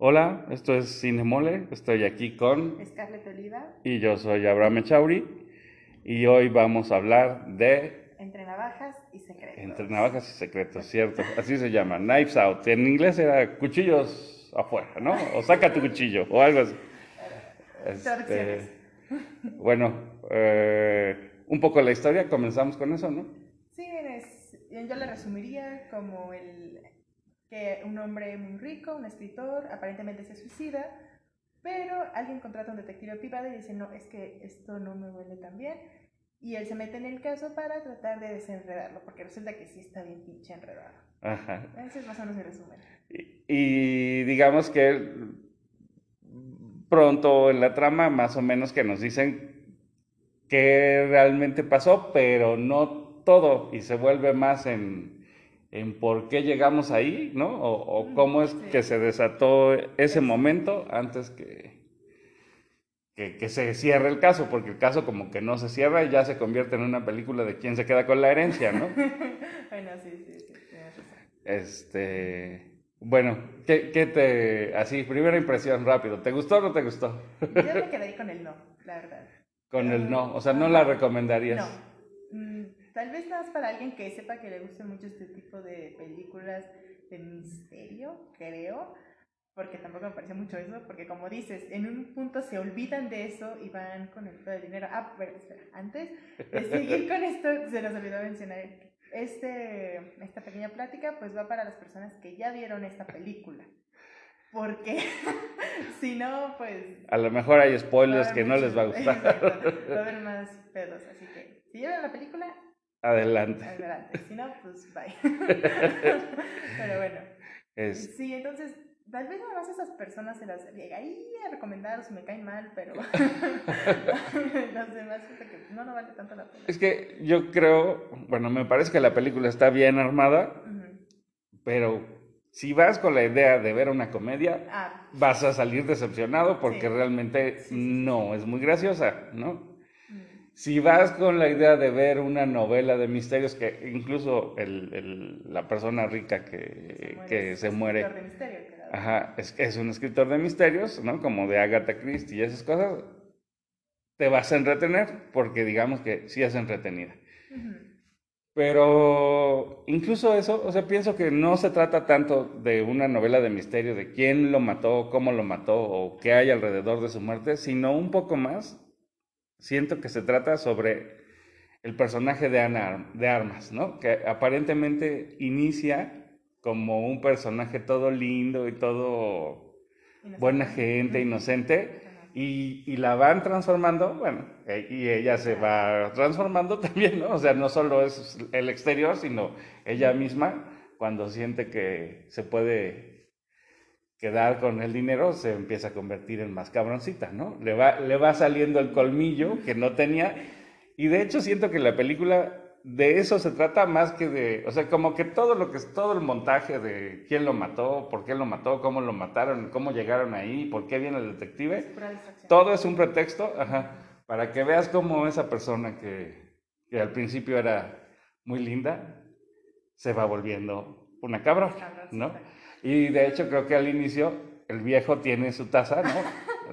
Hola, esto es Cinemole, estoy aquí con Scarlett Oliva y yo soy Abraham Echauri y hoy vamos a hablar de Entre navajas y secretos. Entre navajas y secretos, cierto, así se llama, Knives Out, en inglés era cuchillos afuera, ¿no? O saca tu cuchillo o algo así. Bueno, un poco la historia, comenzamos con eso, ¿no? Sí, yo la resumiría como que un hombre muy rico, un escritor, aparentemente se suicida, pero alguien contrata a un detective privado y dice, no, es que esto no me huele tan bien, y él se mete en el caso para tratar de desenredarlo, porque resulta que sí está bien pinche enredado. Ajá. Entonces, más o menos el resumen. Y digamos que pronto en la trama, más o menos que nos dicen qué realmente pasó, pero no todo, y se vuelve más en por qué llegamos ahí, ¿no? O cómo es que se desató ese momento antes que se cierre el caso, porque el caso como que no se cierra y ya se convierte en una película de quién se queda con la herencia, ¿no? Bueno, sí. Bueno, ¿qué te... así, primera impresión, rápido, ¿te gustó o no te gustó? Yo me quedé con el no, la verdad. Con el no, o sea, ¿no la recomendarías? No. Tal vez más para alguien que sepa que le guste mucho este tipo de películas de misterio, creo, porque tampoco me parece mucho eso, porque como dices, en un punto se olvidan de eso y van con el todo el dinero. Ah, pero espera, antes de seguir con esto, se nos olvidó mencionar, esta pequeña plática pues va para las personas que ya vieron esta película. Porque si no, pues... a lo mejor hay spoilers que no les va a gustar. Exacto, va a haber más pedos, así que si ya vieron la película... Adelante. Si no, pues bye. Pero bueno. Sí, entonces, tal vez nada más esas personas se las llegaría a recomendar, si me caen mal, pero los demás que no vale tanto la pena. Es que yo creo, bueno, me parece que la película está bien armada, pero si vas con la idea de ver una comedia, vas a salir decepcionado porque realmente no es muy graciosa, ¿no? Si vas con la idea de ver una novela de misterios, que incluso la persona rica que se muere escritor de misterio, claro. Ajá, es un escritor de misterios, ¿no? Como de Agatha Christie y esas cosas, te vas a entretener porque digamos que sí es entretenida. Uh-huh. Pero incluso eso, o sea, pienso que no se trata tanto de una novela de misterio, de quién lo mató, cómo lo mató o qué hay alrededor de su muerte, sino un poco más... siento que se trata sobre el personaje de Ana de Armas, ¿no? Que aparentemente inicia como un personaje todo lindo y todo inocente. Buena gente, inocente, y la van transformando, bueno, y ella se va transformando también, ¿no? O sea, no solo es el exterior, sino ella misma, cuando siente que se puede... quedar con el dinero, se empieza a convertir en más cabroncita, ¿no? Le va saliendo el colmillo que no tenía, y de hecho siento que la película de eso se trata más que de, o sea, como que todo lo que es todo el montaje de quién lo mató, por qué lo mató, cómo lo mataron, cómo llegaron ahí, por qué viene el detective, todo es un pretexto, para que veas cómo esa persona que al principio era muy linda, se va volviendo una cabra, ¿no? Y de hecho creo que al inicio el viejo tiene su taza, ¿no?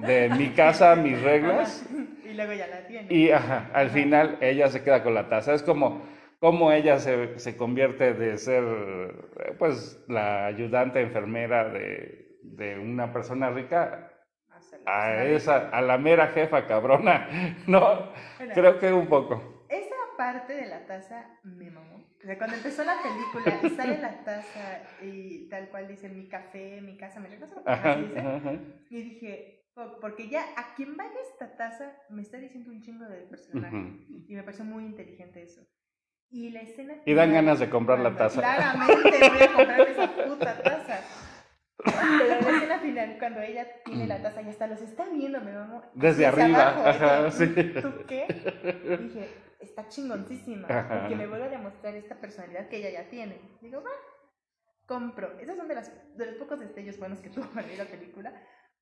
De mi casa, mis reglas. Y luego ya la tiene. Y al final ella se queda con la taza. Es como ella se convierte de ser, pues, la ayudante enfermera de una persona rica a la mera jefa cabrona, ¿no? Bueno, creo que un poco. Esa parte de la taza me mamó. O sea, cuando empezó la película y sale la taza y tal cual dice mi café, mi casa, me recuerdo así dice. Y dije, porque ya a quien vaya esta taza me está diciendo un chingo del personaje. Y me pareció muy inteligente eso. Y la escena... y dan ganas de comprar la taza. Claramente voy a comprar esa puta taza. Pero la escena final, cuando ella tiene la taza y hasta los está viendo, me mamó. Desde arriba. Abajo, sí. ¿Tú qué? Y dije... está chingoncísima, porque me vuelve a demostrar esta personalidad que ella ya tiene. Digo, va, compro. Esos son de los pocos destellos buenos que tuvo para mí la película,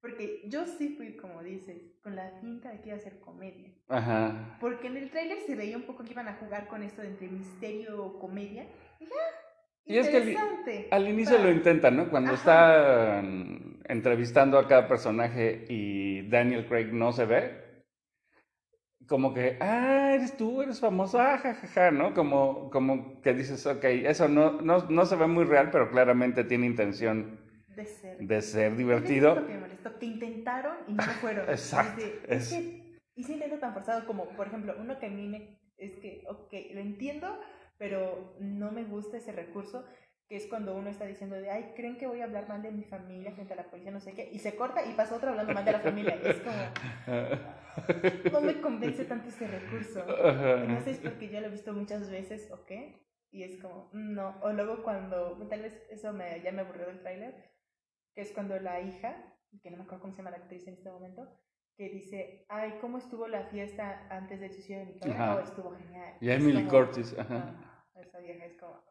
porque yo sí fui, como dices, con la finta de que iba a ser comedia. Ajá. Porque en el tráiler se veía un poco que iban a jugar con esto de entre misterio o comedia. Y es que al inicio lo intentan, ¿no? Cuando están entrevistando a cada personaje y Daniel Craig no se ve, como que, eres tú, eres famosa, jajaja, ¿no? Como que dices, ok, eso no se ve muy real, pero claramente tiene intención de ser divertido. Te intentaron y no fueron. Exacto. Y sí, intento tan forzado como, por ejemplo, uno que a mí es que, ok, lo entiendo, pero no me gusta ese recurso, que es cuando uno está diciendo de, ay, creen que voy a hablar mal de mi familia frente a la policía, no sé qué, y se corta y pasa otro hablando mal de la familia. Es como, no me convence tanto ese recurso. No sé, es porque yo lo he visto muchas veces, ¿ok? Y es como, no. O luego cuando, tal vez eso ya me aburrió del tráiler, que es cuando la hija, que no me acuerdo cómo se llama la actriz en este momento, que dice, ay, ¿cómo estuvo la fiesta antes del suicidio de mi padre? Oh, estuvo genial. Jamie Lee Curtis, ajá. Esa vieja es como,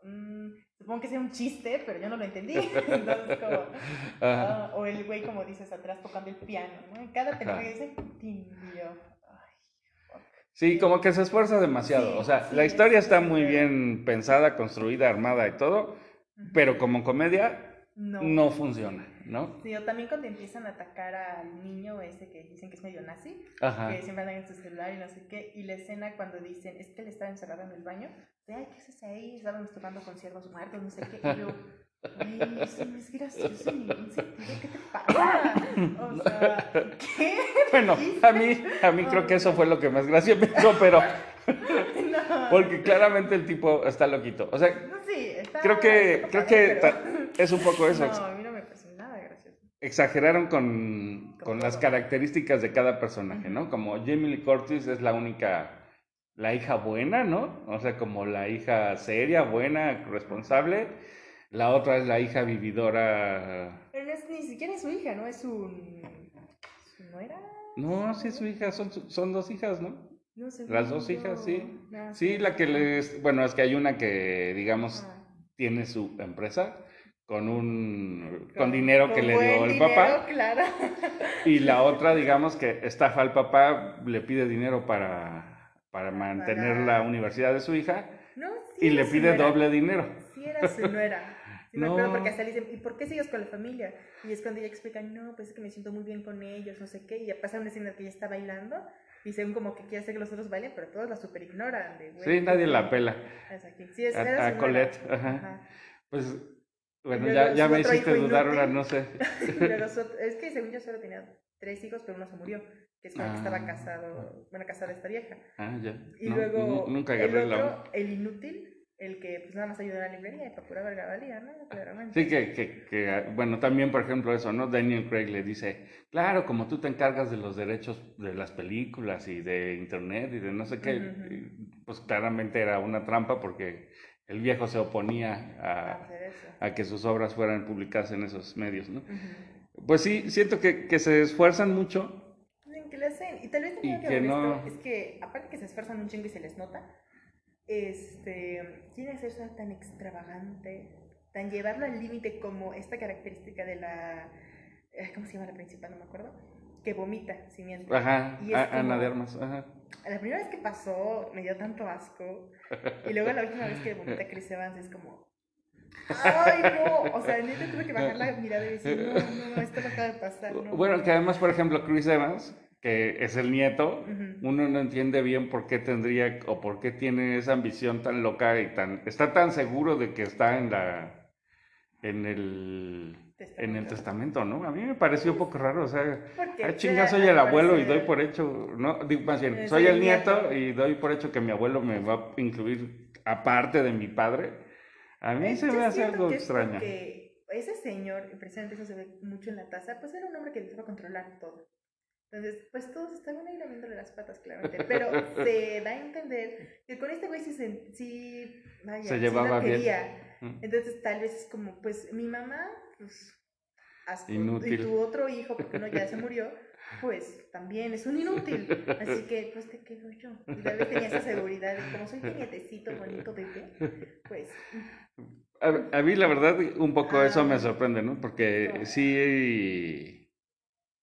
supongo que sea un chiste, pero yo no lo entendí. Entonces, como, o el güey, como dices, atrás tocando el piano, ¿no? Cada película dice, tío. Sí, como que se esfuerza demasiado. Sí, o sea, sí, la historia está muy bien pensada, construida, armada y todo, pero como comedia no funciona, ¿no? Sí, o también cuando empiezan a atacar al niño ese que dicen que es medio nazi, que siempre andan en su celular y no sé qué, y la escena cuando dicen, es que él estaba encerrado en el baño, de, ay, ¿qué haces ahí? Estábamos tocando con ciervos muertos, no sé qué, y yo, ay, eso no es gracioso ni ningún sentido, ¿qué te pasa? O sea, ¿qué? Bueno, a mí creo que eso fue lo que más gracia me hizo, pero... No. Porque claramente el tipo está loquito, o sea, sí, está, creo que es un poco eso. No, a mí no me pasó nada gracioso. Exageraron con las características de cada personaje, ¿no? Como Jamie Lee Curtis es la única... La hija buena, ¿no? O sea, como la hija seria, buena, responsable. La otra es la hija vividora. Pero no es, ni siquiera es su hija, ¿no? Es su nuera. No, sí es su hija. Son dos hijas, ¿no? No sé. Las dos hijas, sí. No, sí, la que les... Bueno, es que hay una que, digamos, tiene su empresa con dinero que le dio el papá. Claro. Y la otra, digamos, que estafa al papá, le pide dinero para mantener la universidad de su hija, sí, y le pide doble dinero. Sí, era su nuera. Sí, no. Me acuerdo porque hasta le dicen, ¿y por qué sigues con la familia? Y es cuando ella explica, no, pues es que me siento muy bien con ellos, no sé qué, y ya pasa una escena que ella está bailando, y según como que quiere hacer que los otros bailen, pero todos la super ignoran. Sí, nadie la pela. Sí, era a Colette. Ajá. Pues, bueno, ya me hiciste dudar ahora, no sé. Pero es que según yo solo tenía 3 hijos, pero uno se murió. Que es cuando estaba casado, bueno, casada esta vieja. Ya. Y no, luego nunca agarré el otro, el inútil, el que pues nada más ayudó a la librería y para pura vergabalía, ¿no? Sí, que, bueno, también por ejemplo eso, ¿no? Daniel Craig le dice, claro, como tú te encargas de los derechos de las películas y de internet y de no sé qué, pues claramente era una trampa porque el viejo se oponía a que sus obras fueran publicadas en esos medios, ¿no? Pues sí, siento que se esfuerzan mucho. Que lo hacen, y tal vez tenía que ver esto, es que aparte que se esfuerzan un chingo y se les nota, quieren hacer eso tan extravagante, tan llevarlo al límite, como esta característica de la, ¿cómo se llama la principal? No me acuerdo, que vomita, si miente. Ana de Armas. La primera vez que pasó me dio tanto asco, y luego la última vez que vomita Chris Evans es como, ¡ay, no! O sea, neta tuve que bajar la mirada y decir, no, esto me acaba de pasar. No, bueno, que además, por ejemplo, Chris Evans, que es el nieto, uno no entiende bien por qué tendría o por qué tiene esa ambición tan loca y está tan seguro de que está en el testamento, ¿no? A mí me pareció un poco raro, o sea, chinga, soy el abuelo y doy por hecho, ¿no? Digo, más bien, soy el nieto y doy por hecho que mi abuelo me va a incluir aparte de mi padre. A mí se me hace algo extraño. Ese señor, precisamente eso se ve mucho en la taza, pues era un hombre que dejaba controlar todo. Entonces, pues todos estaban ahí lamiéndole las patas, claramente. Pero se da a entender que con este güey se llevaba sí bien. Entonces, tal vez es como, pues, mi mamá, pues, inútil. Y tu otro hijo, porque uno ya se murió, pues, también es un inútil. Así que, pues, te quedo yo. Y tal vez tenía esa seguridad de, como soy tu nietecito bonito, bebé, pues... A mí, la verdad, un poco eso me sorprende, ¿no? Porque sí...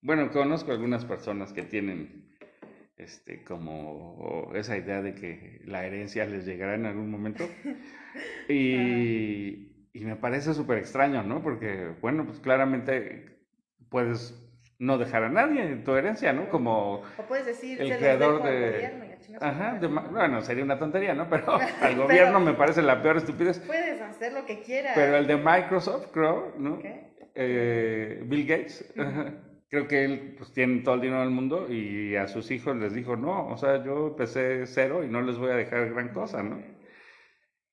Bueno, conozco algunas personas que tienen como esa idea de que la herencia les llegará en algún momento y me parece súper extraño, ¿no? Porque, bueno, pues claramente puedes no dejar a nadie en tu herencia, ¿no? Como o puedes decir, el creador de... Ajá, bueno, sería una tontería, ¿no? Pero al gobierno pero, me parece la peor estupidez. Puedes hacer lo que quieras. Pero el de Microsoft, creo, ¿no? Okay. Bill Gates, creo que él pues, tiene todo el dinero del mundo y a sus hijos les dijo, no, o sea, yo empecé cero y no les voy a dejar gran cosa, ¿no?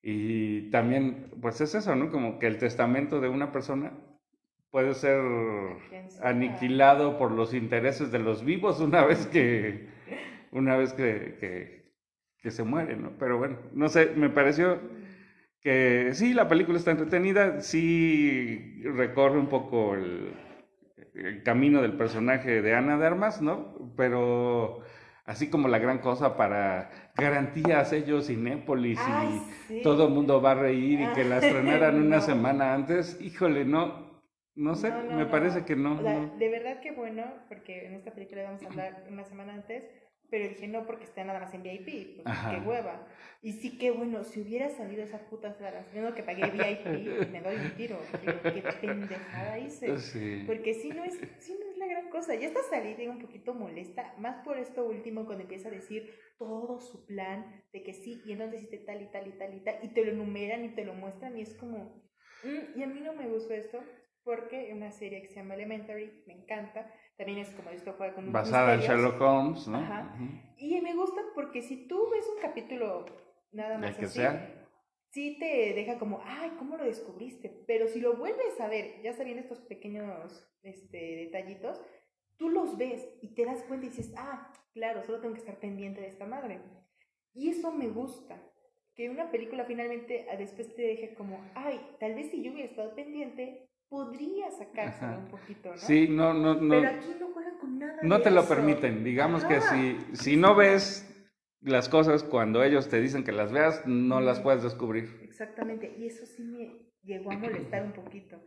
Y también, pues es eso, ¿no? Como que el testamento de una persona puede ser aniquilado por los intereses de los vivos una vez que se muere, ¿no? Pero bueno, no sé, me pareció que sí, la película está entretenida, sí recorre un poco el camino del personaje de Ana de Armas, ¿no? Pero así como la gran cosa para garantías ellos Cinépolis y sí, todo el mundo va a reír y que la estrenaran una semana antes, híjole, no sé, me parece que no. O sea, no. De verdad que bueno, porque en esta película íbamos a hablar una semana antes, pero dije no, porque está nada más en VIP, pues, qué hueva. Y sí que bueno, si hubiera salido esas putas salas, viendo que pagué VIP, me doy un tiro, porque qué pendejada hice. Sí. Porque sí no es la gran cosa. Ya esta salida un poquito molesta, más por esto último cuando empieza a decir todo su plan, de que sí, y entonces hiciste tal y tal y tal y tal, y te lo enumeran y te lo muestran, y es como, y a mí no me gustó esto. Porque una serie que se llama Elementary, me encanta. También es como esto juega con basada en Sherlock Holmes, ¿no? Ajá. Y me gusta porque si tú ves un capítulo nada más así, sí te deja como, ay, ¿cómo lo descubriste? Pero si lo vuelves a ver, ya sabiendo estos pequeños detallitos, tú los ves y te das cuenta y dices, ah, claro, solo tengo que estar pendiente de esta madre. Y eso me gusta. Que una película finalmente después te deja como, ay, tal vez si yo hubiera estado pendiente... podría sacarse un poquito, ¿no? Sí, no. Pero aquí no juegan con nada. No te lo permiten. Digamos que si no ves las cosas cuando ellos te dicen que las veas, no las puedes descubrir. Exactamente. Y eso sí me llegó a molestar un poquito.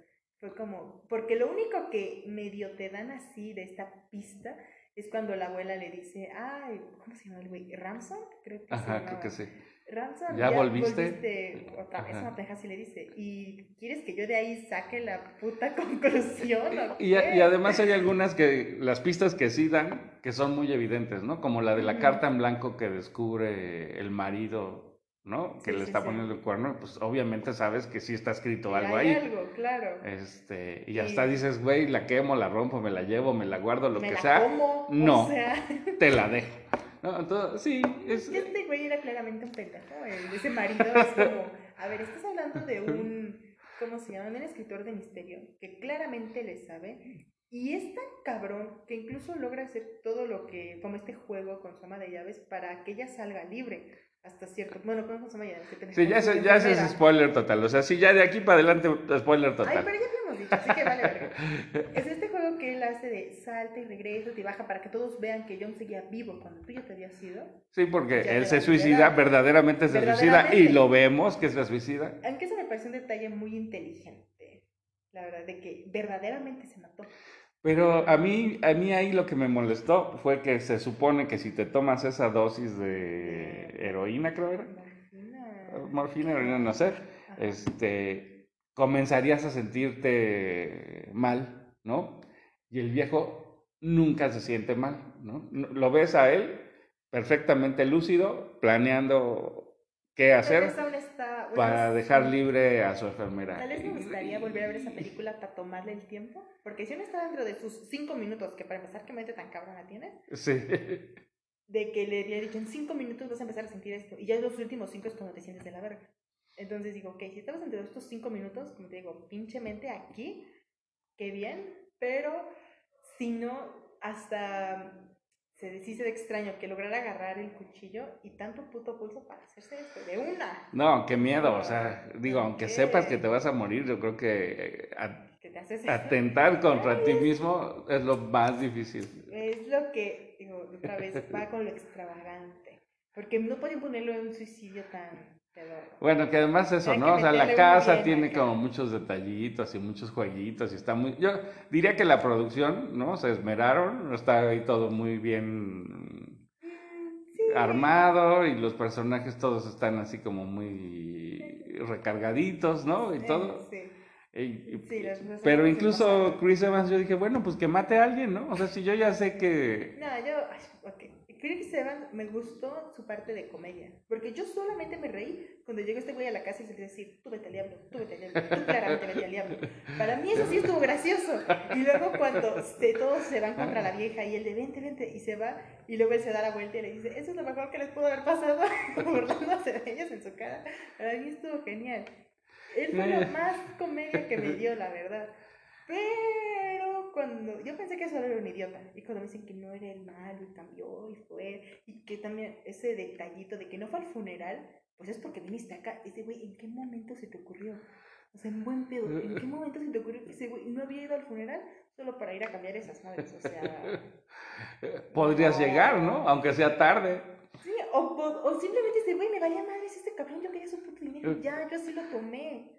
Fue como, porque lo único que medio te dan así de esta pista es cuando la abuela le dice, ay, ¿cómo se llama el güey? ¿Ransom? Creo que sí. Ajá, creo que sí. Ransom, ¿ya volviste? Otra vez una pendeja así le dice, ¿y quieres que yo de ahí saque la puta conclusión? ¿O qué? Y además hay algunas que, las pistas que sí dan, que son muy evidentes, ¿no? Como la de la carta en blanco que descubre el marido, ¿no? Que le está poniendo el cuerno, pues obviamente sabes que sí está escrito algo ahí. Algo, claro. Y hasta dices, güey, la quemo, la rompo, me la llevo, me la guardo, lo que sea. ¿Me la como? No, o sea... te la dejo. No, entonces, sí, es... Este güey era claramente un pendejo, ese marido es como... A ver, estás hablando de un... ¿Cómo se llama? Un escritor de misterio, que claramente le sabe, y es tan cabrón que incluso logra hacer todo lo que... Como este juego con su ama de llaves para que ella salga libre, hasta cierto... Bueno, ¿cómo se llama ella? Sí, ya es spoiler total, o sea, sí, ya de aquí para adelante, spoiler total. Ay, pero ya lo hemos dicho, así que vale, verga. Es este juego que él hace de salta y regresa y baja para que todos vean que John seguía vivo cuando tú ya te habías ido. Sí, porque él se suicida, verdaderamente se suicida, y lo vemos que se suicida. Aunque eso me parece un detalle muy inteligente, la verdad, de que verdaderamente se mató. Pero a mí ahí lo que me molestó fue que se supone que si te tomas esa dosis de heroína, creo era. Morfina, heroína, no sé. Comenzarías a sentirte mal, ¿no? Y el viejo nunca se siente mal, ¿no? Lo ves a él perfectamente lúcido, planeando qué hacer para dejar libre a su enfermera. Tal vez me gustaría volver a ver esa película para tomarle el tiempo, porque si uno está dentro de sus 5 minutos, que para empezar, ¿qué mente tan cabrona tienes? Sí. De que le había dicho, en 5 minutos vas a empezar a sentir esto, y ya en los últimos 5 es cuando te sientes de la verga. Entonces digo, ok, si estabas entre estos 5 minutos, como te digo, pinche mente aquí, qué bien, pero si no, hasta... Sí se ve extraño que lograra agarrar el cuchillo y tanto puto pulso para hacerse esto de una. No, qué miedo, o sea, digo, aunque sepas que te vas a morir, yo creo que atentar contra ti mismo es lo más difícil. Es lo que, digo, otra vez va con lo extravagante, porque no pueden ponerlo en un suicidio tan... Bueno, que además eso, ¿no? O sea, la casa tiene como muchos detallitos y muchos jueguitos y está muy... Yo diría que la producción, ¿no? Se esmeraron, está ahí todo muy bien armado y los personajes todos están así como muy recargaditos, ¿no? Y todo. Pero incluso Chris Evans, yo dije, bueno, pues que mate a alguien, ¿no? O sea, si yo ya sé que... Chris Evans, me gustó su parte de comedia, porque yo solamente me reí cuando llegó este güey a la casa y se le decía, tú vete al diablo, tú claramente vete al diablo. Para mí eso sí estuvo gracioso. Y luego cuando todos se van contra la vieja y él de vente, y se va, y luego él se da la vuelta y le dice, eso es lo mejor que les pudo haber pasado, burlándose de ellos en su cara. Para mí estuvo genial. Él fue lo más comedia que me dio, la verdad. Pero cuando yo pensé que solo era un idiota, y cuando me dicen que no era el malo y cambió y fue, y que también ese detallito de que no fue al funeral, pues es porque viniste acá. Ese güey, ¿en qué momento se te ocurrió? O sea, en buen pedo, ¿en qué momento se te ocurrió que ese güey no había ido al funeral solo para ir a cambiar esas madres? O sea, podrías llegar, ¿no? Aunque sea tarde. Sí, o simplemente ese güey, me valía madres este cabrón, yo quería su puto dinero, ya, yo así lo tomé.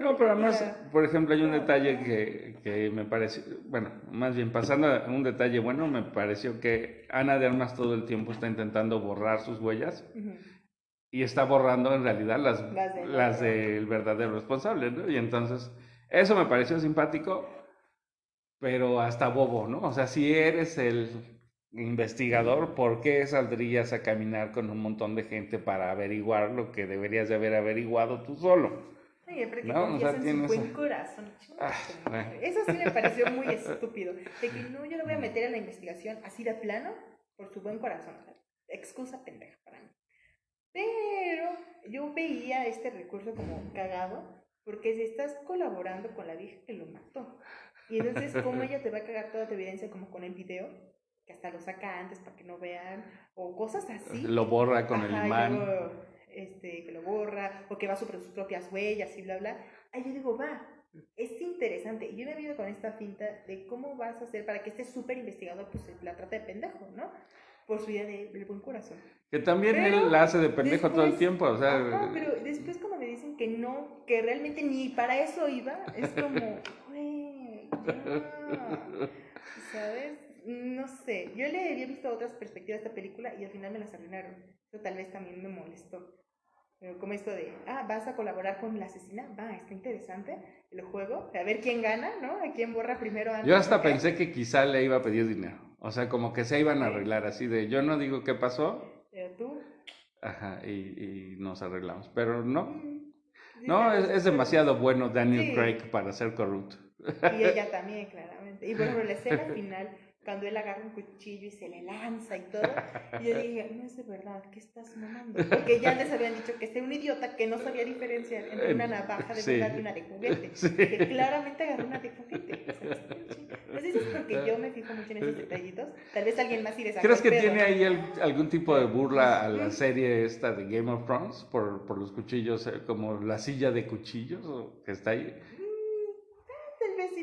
No, pero además, por ejemplo, hay un detalle que me pareció, bueno, más bien pasando a un detalle bueno, me pareció que Ana de Armas todo el tiempo está intentando borrar sus huellas, uh-huh, y está borrando en realidad las del verdadero responsable, ¿no? Y entonces, eso me pareció simpático, pero hasta bobo, ¿no? O sea, si eres el investigador, ¿por qué saldrías a caminar con un montón de gente para averiguar lo que deberías de haber averiguado tú solo? Oye, pero que no, o sea, en su buen corazón. Eso sí me pareció muy estúpido. De que no, yo lo voy a meter en la investigación así de plano por su buen corazón. Excusa pendeja para mí. Pero yo veía este recurso como cagado, porque si estás colaborando con la vieja que lo mató, y entonces cómo ella te va a cagar toda tu evidencia, como con el video, que hasta lo saca antes para que no vean, o cosas así. Lo borra con el imán. Que lo borra, o que va sobre sus propias huellas y bla bla. Ahí yo digo, es interesante. Y yo me he visto con esta finta de cómo vas a hacer para que este súper investigador pues la trate de pendejo, ¿no? Por su idea del buen corazón. Que también pero él la hace de pendejo después, todo el tiempo, o sea... Ajá, pero después como me dicen que no, que realmente ni para eso iba, es como, güey, ya, ¿sabes? No sé, yo le había visto otras perspectivas a esta película y al final me las arruinaron. Eso tal vez también me molestó. Pero como esto de, vas a colaborar con la asesina, está interesante el juego, a ver quién gana, ¿no? A quién borra primero antes. Yo hasta pensé que quizá le iba a pedir dinero. O sea, como que se iban a arreglar así de, yo no digo qué pasó. Pero tú. Ajá, y nos arreglamos. Pero no. Sí, no, claro, es demasiado bueno Daniel Craig para ser corrupto. Y ella también, claramente. Y bueno, la escena final, cuando él agarra un cuchillo y se le lanza y todo, y yo dije, no es de verdad, ¿qué estás mamando? Porque ya les habían dicho que este era un idiota que no sabía diferenciar entre una navaja de verdad y una de juguete, que claramente agarró una de juguete. No sé si es porque yo me fijo mucho en esos detallitos, tal vez alguien más irá. ¿Crees que tiene ahí algún tipo de burla a la serie esta de Game of Thrones por los cuchillos, como la silla de cuchillos que está ahí?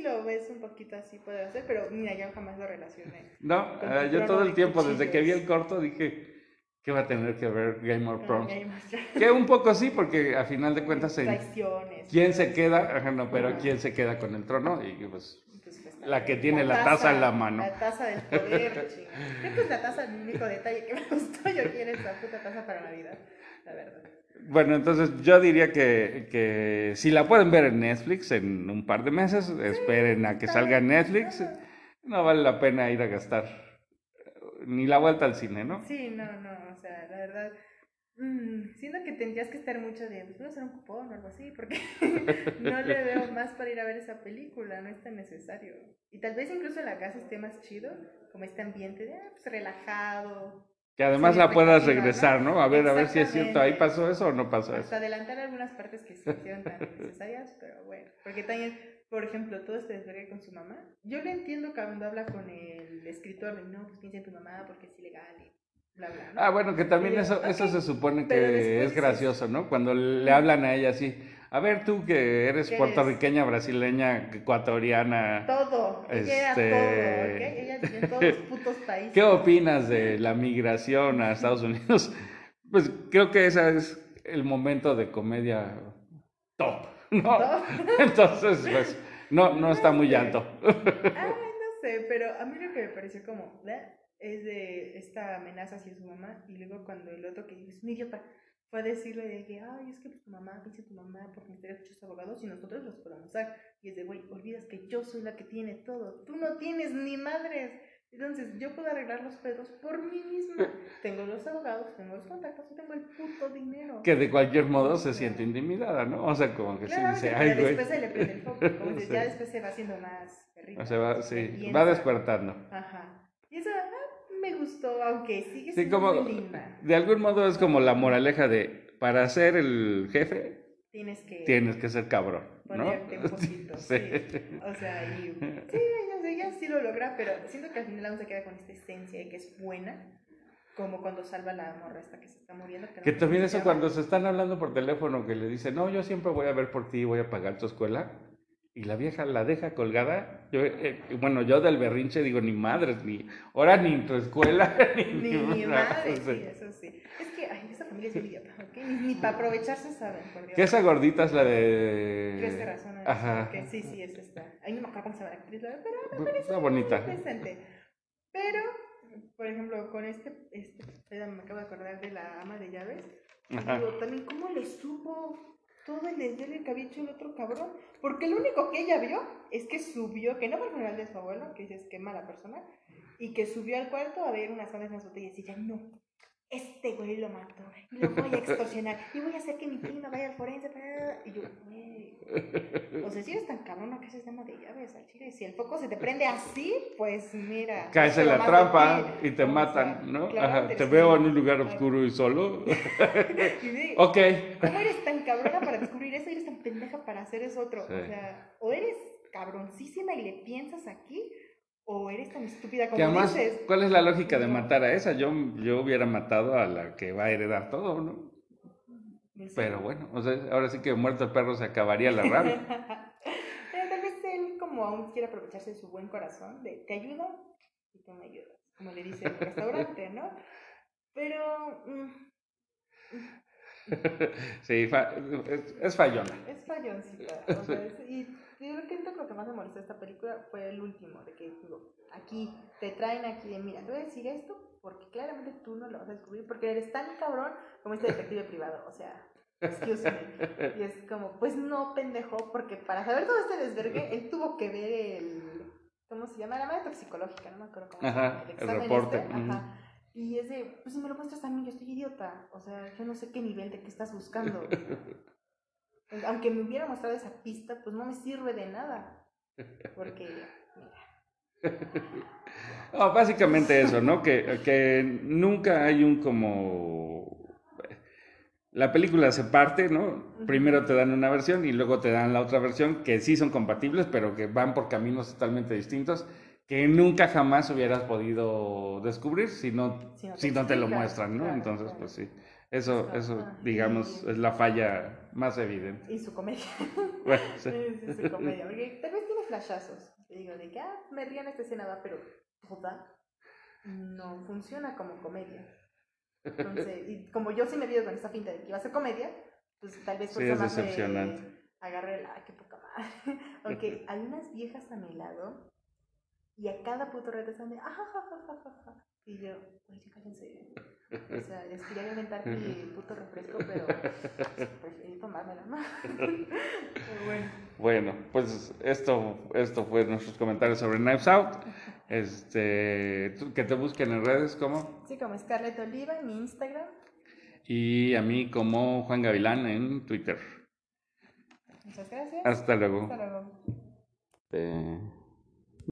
Lo ves un poquito así, puede ser, pero mira, yo jamás lo relacioné. No, yo todo el tiempo, cuchillos. Desde que vi el corto, dije, ¿qué va a tener que ver Game of Thrones? Que un poco sí, porque a final de cuentas, ¿quién se queda? Ajá, no, pero ¿quién se queda con el trono? Y pues la que tiene la taza en la mano. La taza del poder, chico. Creo que es la taza, el único detalle que me gustó. Yo quiero esa puta taza para Navidad, la verdad. Bueno, entonces yo diría que si la pueden ver en Netflix en un par de meses, esperen a que salga en Netflix, no vale la pena ir a gastar ni la vuelta al cine, ¿no? Sí, no, o sea, la verdad, siento que tendrías que estar mucho de, pues voy a hacer un cupón o algo así, porque no le veo más para ir a ver esa película, no es tan necesario. Y tal vez incluso en la casa esté más chido, como este ambiente de, pues relajado. Que además la puedas regresar, ¿no? A ver si es cierto, ahí pasó eso o no pasó eso. Hasta adelantar algunas partes que se hicieron tan necesarias, pero bueno. Porque también, por ejemplo, todo este desvergue con su mamá. Yo lo entiendo cuando habla con el escritor, no, pues piensa en tu mamá porque es ilegal y bla, bla, ¿no? Bueno, que también eso se supone que es gracioso, ¿no? Cuando le hablan a ella así, a ver tú que eres puertorriqueña, brasileña, ecuatoriana. Todo, ella era todo, ¿ok? Ella vive en todos los putos países. ¿Qué opinas de la migración a Estados Unidos? Pues creo que ese es el momento de comedia top, ¿no? Entonces, pues, no está muy alto. No sé, pero a mí lo que me pareció como, ¿verdad? Es de esta amenaza hacia su mamá, y luego cuando el otro que dice, es un idiota, fue a decirle de que, ay, es que pues, tu mamá, dice tu mamá, porque me trae muchos abogados y nosotros los podemos usar. Y es de, güey, olvidas que yo soy la que tiene todo, tú no tienes ni madres. Entonces, yo puedo arreglar los pedos por mí misma. Tengo los abogados, tengo los contactos, tengo el puto dinero. Que de cualquier modo se siente intimidada, ¿no? O sea, como que claro, se dice, ay, güey. Después se le prende el foco, como que sí. Ya después se va haciendo más perrita. O sea, va, sí, va despertando. Ajá. Y esa me gustó, aunque sigue siendo como, muy linda. De algún modo es como la moraleja de, para ser el jefe, tienes que ser cabrón, ¿no? Ponerte un poquito, sí. Sí. O sea, y... sí, ella sí lo logra, pero siento que al final aún se queda con esta esencia de que es buena, como cuando salva a la morra esta que se está muriendo. Que no también eso cuando se están hablando por teléfono, que le dice, no, yo siempre voy a ver por ti, voy a pagar tu escuela, y la vieja la deja colgada. Yo, bueno, yo del berrinche digo, ni madres, ni hora, ni tu escuela, ni madres, sí, eso sí. Es que, ay, esa familia es idiota, ¿ok? Ni para aprovecharse saben, por Dios. Que esa gordita es la de... Tres Corazones. Ajá. Que sí, sí, es esta. Ahí no me acuerdo cómo se llama la actriz, pero me parece está bonita. Interesante. Pero, por ejemplo, con me acabo de acordar de la ama de llaves. Ajá. Digo, también, ¿cómo le supo todo el desdén que había hecho el otro cabrón? Porque lo único que ella vio es que subió, que no fue el funeral de su abuelo, que dices que mala persona, y que subió al cuarto a ver unas cuantas botellas y ya no. Este güey lo mató, y lo voy a extorsionar, y voy a hacer que mi prima vaya al forense. Y yo, güey. O sea, si eres tan cabrón, ¿qué haces de ama de llaves al chile? Si el foco se te prende así, pues mira. Caes en la trampa y te matan, o sea, ¿no? Claro, ajá, te veo en un lugar oscuro y solo. Sí, ok. ¿Cómo eres tan cabrona para descubrir eso y eres tan pendeja para hacer eso otro? Sí. O sea, o eres cabroncísima y le piensas aquí. ¿O eres tan estúpida como además, dices? ¿Cuál es la lógica de matar a esa? Yo hubiera matado a la que va a heredar todo, ¿no? Sí. Pero bueno, o sea, ahora sí que muerto el perro se acabaría la rabia. Pero tal vez él como aún quiere aprovecharse de su buen corazón, de te ayudo y tú me ayudas, como le dice el restaurante, ¿no? Pero... sí, es fallona. Es falloncita. O sea, yo creo que más me molestó esta película fue el último, de que digo, aquí te traen aquí de, mira, te voy a decir esto porque claramente tú no lo vas a descubrir porque eres tan cabrón como este detective privado, o sea, excuse me. Y es como, pues no, pendejo, porque para saber todo este desvergue, él tuvo que ver el, ¿cómo se llama? La madre toxicológica, no me acuerdo cómo se llama, el reporte. Ajá. Y es de, pues si me lo muestras a mí, yo estoy idiota, o sea, yo no sé qué nivel de qué estás buscando. Aunque me hubiera mostrado esa pista, pues no me sirve de nada. Porque, mira. No, básicamente eso, ¿no? Que nunca hay un como... La película se parte, ¿no? Primero te dan una versión y luego te dan la otra versión, que sí son compatibles, pero que van por caminos totalmente distintos, que nunca jamás hubieras podido descubrir si no te lo muestran, ¿no? Claro, entonces, claro. Pues sí. Eso digamos, es la falla más evidente. Y su comedia. Bueno, sí. Es su comedia. Porque tal vez tiene flashazos. Digo, de que, me rían esta escena, va, pero toda no funciona como comedia. Entonces, y como yo sí me vi con esta finta de que iba a ser comedia, pues tal vez por eso más me agarré la, qué poca madre. Aunque hay unas viejas a mi lado y a cada puto reto están de, ajajajajaja. Y yo, oye, cállense. O sea, les quería inventar mi puto refresco, pero preferí tomármelo, ¿no? Bueno, pues esto fue nuestros comentarios sobre Knives Out. Que te busquen en redes, ¿cómo? Sí, como Scarlett Oliva en mi Instagram. Y a mí como Juan Gavilán en Twitter. Muchas gracias. Hasta luego.